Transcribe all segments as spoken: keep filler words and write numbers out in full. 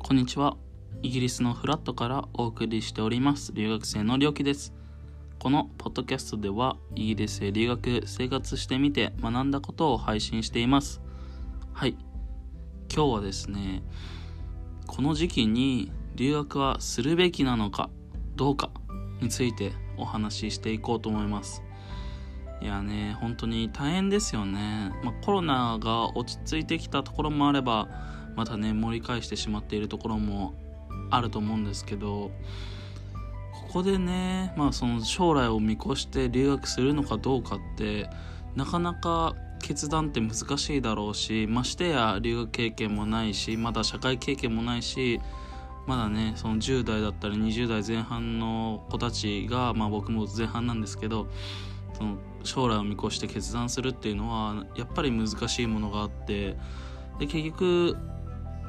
こんにちは。イギリスのフラットからお送りしております留学生のりょうきです。このポッドキャストではイギリスへ留学生活してみて学んだことを配信しています。はい、今日はですね、この時期に留学はするべきなのかどうかについてお話ししていこうと思います。いやね、本当に大変ですよね。まあ、コロナが落ち着いてきたところもあれば、またね盛り返してしまっているところもあると思うんですけど、ここでね、まあその将来を見越して留学するのかどうかってなかなか決断って難しいだろうし、ましてや留学経験もないし、まだ社会経験もないし、まだねそのじゅう代だったりにじゅう代前半の子たちが、まあ僕も前半なんですけど、その将来を見越して決断するっていうのはやっぱり難しいものがあって、で結局、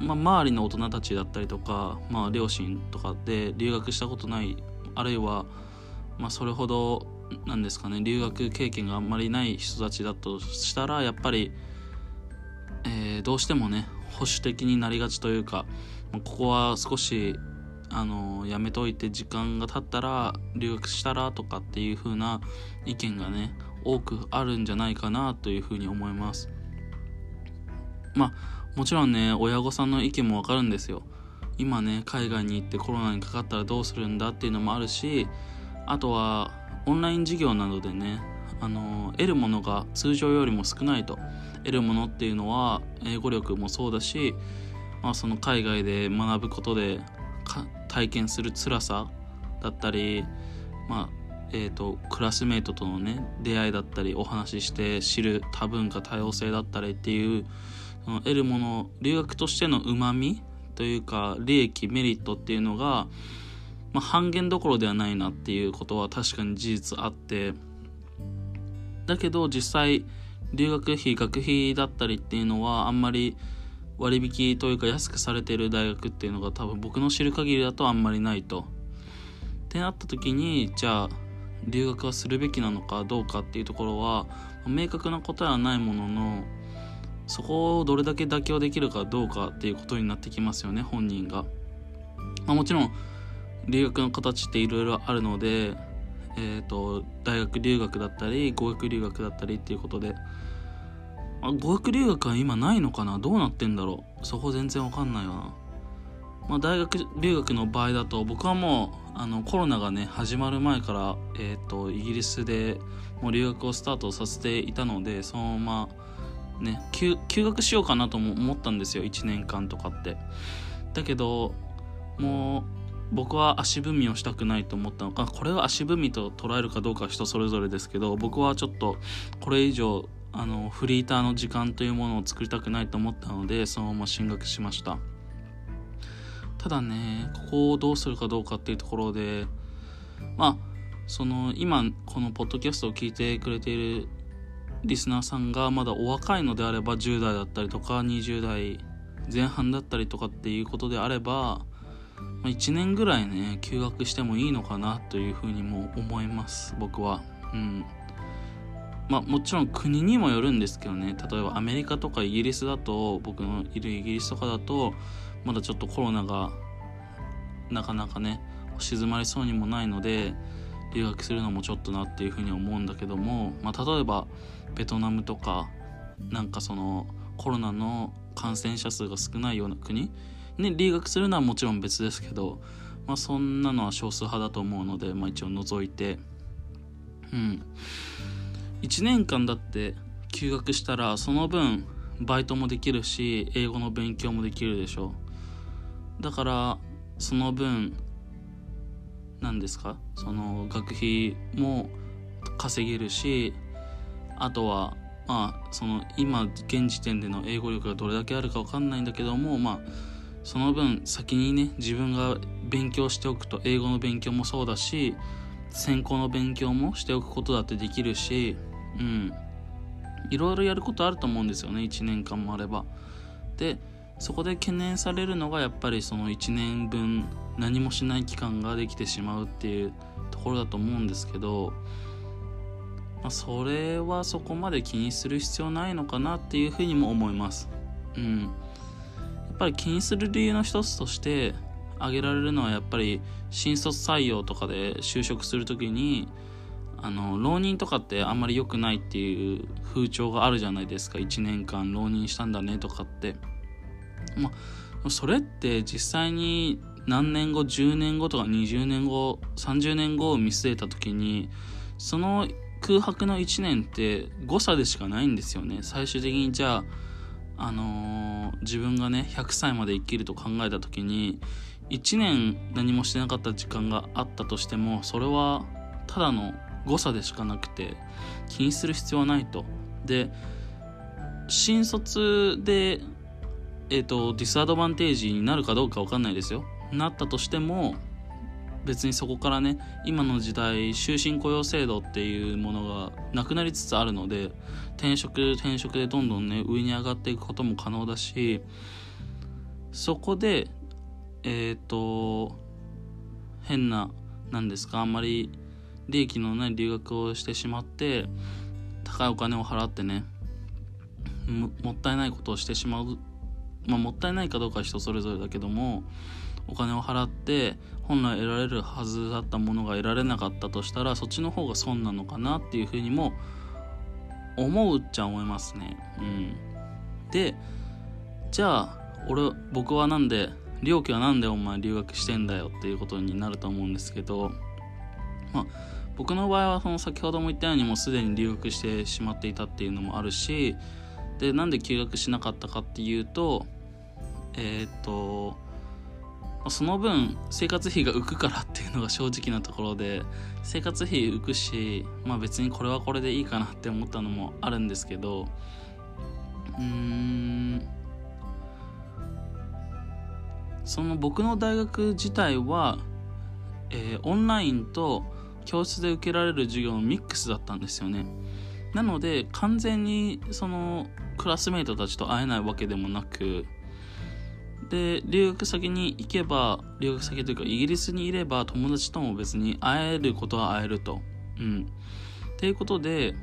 まあ、周りの大人たちだったりとか、まあ、両親とかで留学したことない、あるいは、まあ、それほどなんですかね、留学経験があんまりない人たちだとしたら、やっぱり、えー、どうしてもね保守的になりがちというか、ここは少しあのやめといて時間が経ったら留学したらとかっていう風な意見がね多くあるんじゃないかなという風に思います。まあもちろんね親御さんの意見もわかるんですよ。今ね海外に行ってコロナにかかったらどうするんだっていうのもあるし、あとはオンライン授業などでね、あの得るものが通常よりも少ないと、得るものっていうのは英語力もそうだし、まあ、その海外で学ぶことで体験する辛さだったり、まあえー、とクラスメートとの、ね、出会いだったり、お話しして知る多文化多様性だったりっていう、その得るもの、留学としてのうまみというか利益メリットっていうのが、まあ、半減どころではないなっていうことは確かに事実あって、だけど実際留学費学費だったりっていうのはあんまり割引というか安くされている大学っていうのが多分僕の知る限りだとあんまりないと。ってなった時に、じゃあ留学はするべきなのかどうかっていうところは明確な答えはないものの、そこをどれだけ妥協できるかどうかっていうことになってきますよね、本人が。まあ、もちろん留学の形っていろいろあるので、えーと、大学留学だったり語学留学だったりっていうことで、あ、語学留学は今ないのかな、どうなってんだろう、そこ全然わかんないよな。まあ、大学留学の場合だと僕はもうあのコロナがね始まる前から、えー、とイギリスでもう留学をスタートさせていたので、そのまま、ね、休, 休学しようかなとも思ったんですよ、いちねんかんとかって。だけどもう僕は足踏みをしたくないと思ったのか、これは足踏みと捉えるかどうかは人それぞれですけど、僕はちょっとこれ以上あのフリーターの時間というものを作りたくないと思ったので、そのまま進学しました。ただね、ここをどうするかどうかっていうところで、まあその今このポッドキャストを聞いてくれているリスナーさんがまだお若いのであれば、じゅう代だったりとかにじゅう代前半だったりとかっていうことであれば、いちねんぐらいね休学してもいいのかなというふうにも思います、僕は。うん、まあ、もちろん国にもよるんですけどね、例えばアメリカとかイギリスだと、僕のいるイギリスとかだとまだちょっとコロナがなかなかね静まりそうにもないので、留学するのもちょっとなっていうふうに思うんだけども、まあ、例えばベトナムとか、なんかそのコロナの感染者数が少ないような国に留学するのはもちろん別ですけど、まあ、そんなのは少数派だと思うので、まあ、一応除いて、うん、いちねんかんだって休学したらその分バイトもできるし、英語の勉強もできるでしょ。だからその分何ですか、その学費も稼げるし、あとはまあその今現時点での英語力がどれだけあるか分かんないんだけども、まあその分先にね自分が勉強しておくと、英語の勉強もそうだし専攻の勉強もしておくことだってできるし、うん、いろいろやることあると思うんですよね、いちねんかんもあれば。でそこで懸念されるのが、やっぱりそのいちねんぶん何もしない期間ができてしまうっていうところだと思うんですけど、まあ、それはそこまで気にする必要ないのかなっていうふうにも思います。うん、やっぱり気にする理由の一つとして挙げられるのは、やっぱり新卒採用とかで就職するときにあの浪人とかってあんまり良くないっていう風潮があるじゃないですか。いちねんかん浪人したんだねとかって、まあ、それって実際に何年後、じゅうねんごとかにじゅうねんご、さんじゅうねんごを見据えた時にその空白のいちねんって誤差でしかないんですよね。最終的にじゃあ、あのー、自分がねひゃくさいまで生きると考えた時にいちねん何もしてなかった時間があったとしても、それはただの誤差でしかなくて気にする必要はないと。で、新卒で、えーと、ディスアドバンテージになるかどうか分かんないですよ。なったとしても別にそこからね、今の時代終身雇用制度っていうものがなくなりつつあるので、転職転職でどんどんね上に上がっていくことも可能だし、そこでえっと変ななんですかあんまり利益のない留学をしてしまって、高いお金を払ってね も, もったいないことをしてしまう、まあ、もったいないかどうかは人それぞれだけども、お金を払って本来得られるはずだったものが得られなかったとしたら、そっちの方が損なのかなっていうふうにも思うっちゃ思いますね。うん、で、じゃあ俺僕はなんで両家はなんでお前留学してんだよっていうことになると思うんですけど、まあ、僕の場合はその先ほども言ったようにもうすでに留学してしまっていたっていうのもあるし、でなんで休学しなかったかっていうとえっとその分生活費が浮くからっていうのが正直なところで、生活費浮くし、まあ別にこれはこれでいいかなって思ったのもあるんですけど、うーんその僕の大学自体は、えー、オンラインと教室で受けられる授業のミックスだったんですよね。なので完全にそのクラスメイトたちと会えないわけでもなく、で留学先に行けば留学先というかイギリスにいれば友達とも別に会えることは会えると、うん、っていうことで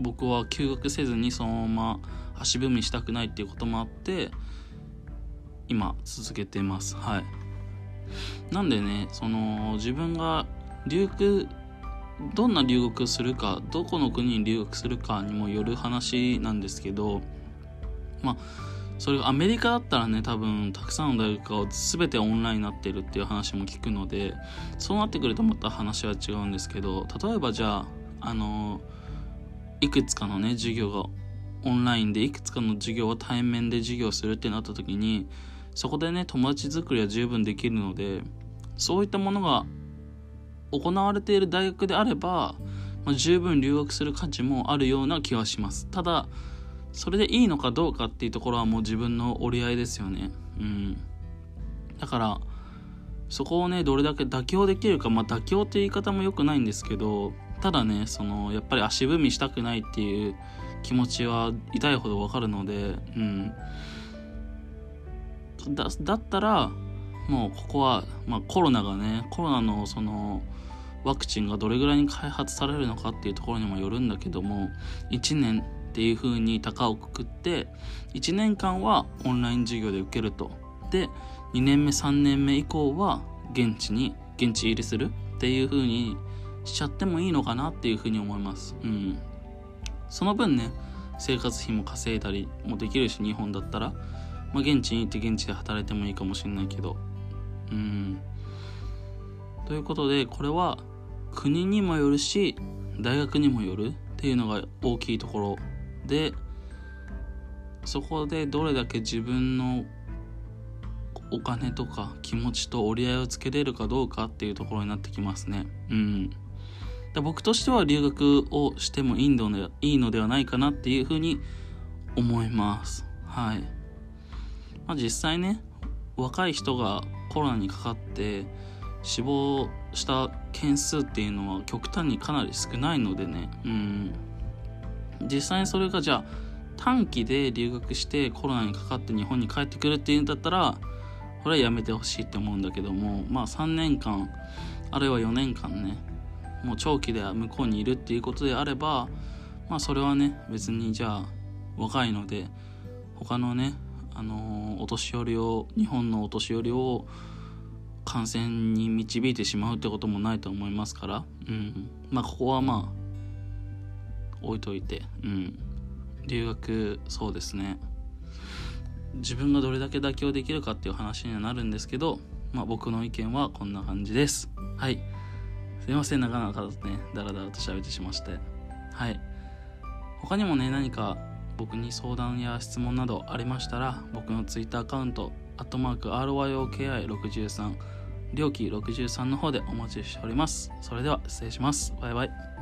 僕は休学せずにそのまま足踏みしたくないっていうこともあって今続けてます。はい。なんでね、その自分が留学どんな留学するか、どこの国に留学するかにもよる話なんですけど、まあそれがアメリカだったらね、多分たくさんの大学が全てオンラインになっているっていう話も聞くので、そうなってくるとまた話は違うんですけど、例えばじゃあ、あのいくつかのね授業がオンラインでいくつかの授業を対面で授業するってなった時に、そこでね友達作りは十分できるので、そういったものが行われている大学であれば、まあ、十分留学する価値もあるような気はします。ただそれでいいのかどうかっていうところはもう自分の折り合いですよね。うん、だからそこをねどれだけ妥協できるか、まあ妥協って言い方も良くないんですけど、ただねそのやっぱり足踏みしたくないっていう気持ちは痛いほどわかるので、うん、だ, だったらもうここは、まあ、コロナがねコロナのそのワクチンがどれぐらいに開発されるのかっていうところにもよるんだけども、いちねんっていう風に高をくくっていちねんかんはオンライン授業で受けると。でにねんめさんねんめ以降は現地に現地入りするっていう風にしちゃってもいいのかなっていう風に思います。うん、その分ね生活費も稼いだりもできるし、日本だったら、まあ、現地に行って現地で働いてもいいかもしれないけど、うんということでこれは国にもよるし大学にもよるっていうのが大きいところで、そこでどれだけ自分のお金とか気持ちと折り合いをつけれるかどうかっていうところになってきますね。うん、で僕としては留学をしてもいいので、いいのではないかなっていうふうに思います。はい。まあ、実際ね若い人がコロナにかかって死亡した件数っていうのは極端にかなり少ないのでね、うん実際にそれがじゃあ短期で留学してコロナにかかって日本に帰ってくるっていうんだったらこれはやめてほしいって思うんだけども、まあさんねんかんあるいはよねんかんねもう長期で向こうにいるっていうことであれば、まあそれはね別にじゃあ若いので、他のね、あのお年寄りを、日本のお年寄りを感染に導いてしまうってこともないと思いますから、うん、まあここはまあ置いといて、うん、留学、そうですね、自分がどれだけ妥協できるかっていう話にはなるんですけど、まあ、僕の意見はこんな感じです。はい、すいません、なかなかねダラダラと喋ってしまして。はい、他にもね、何か僕に相談や質問などありましたら、僕のツイッターアカウント アットマーク アールワイオーケーアイろくじゅうさん りょうきろくじゅうさんの方でお待ちしております。それでは失礼します。バイバイ。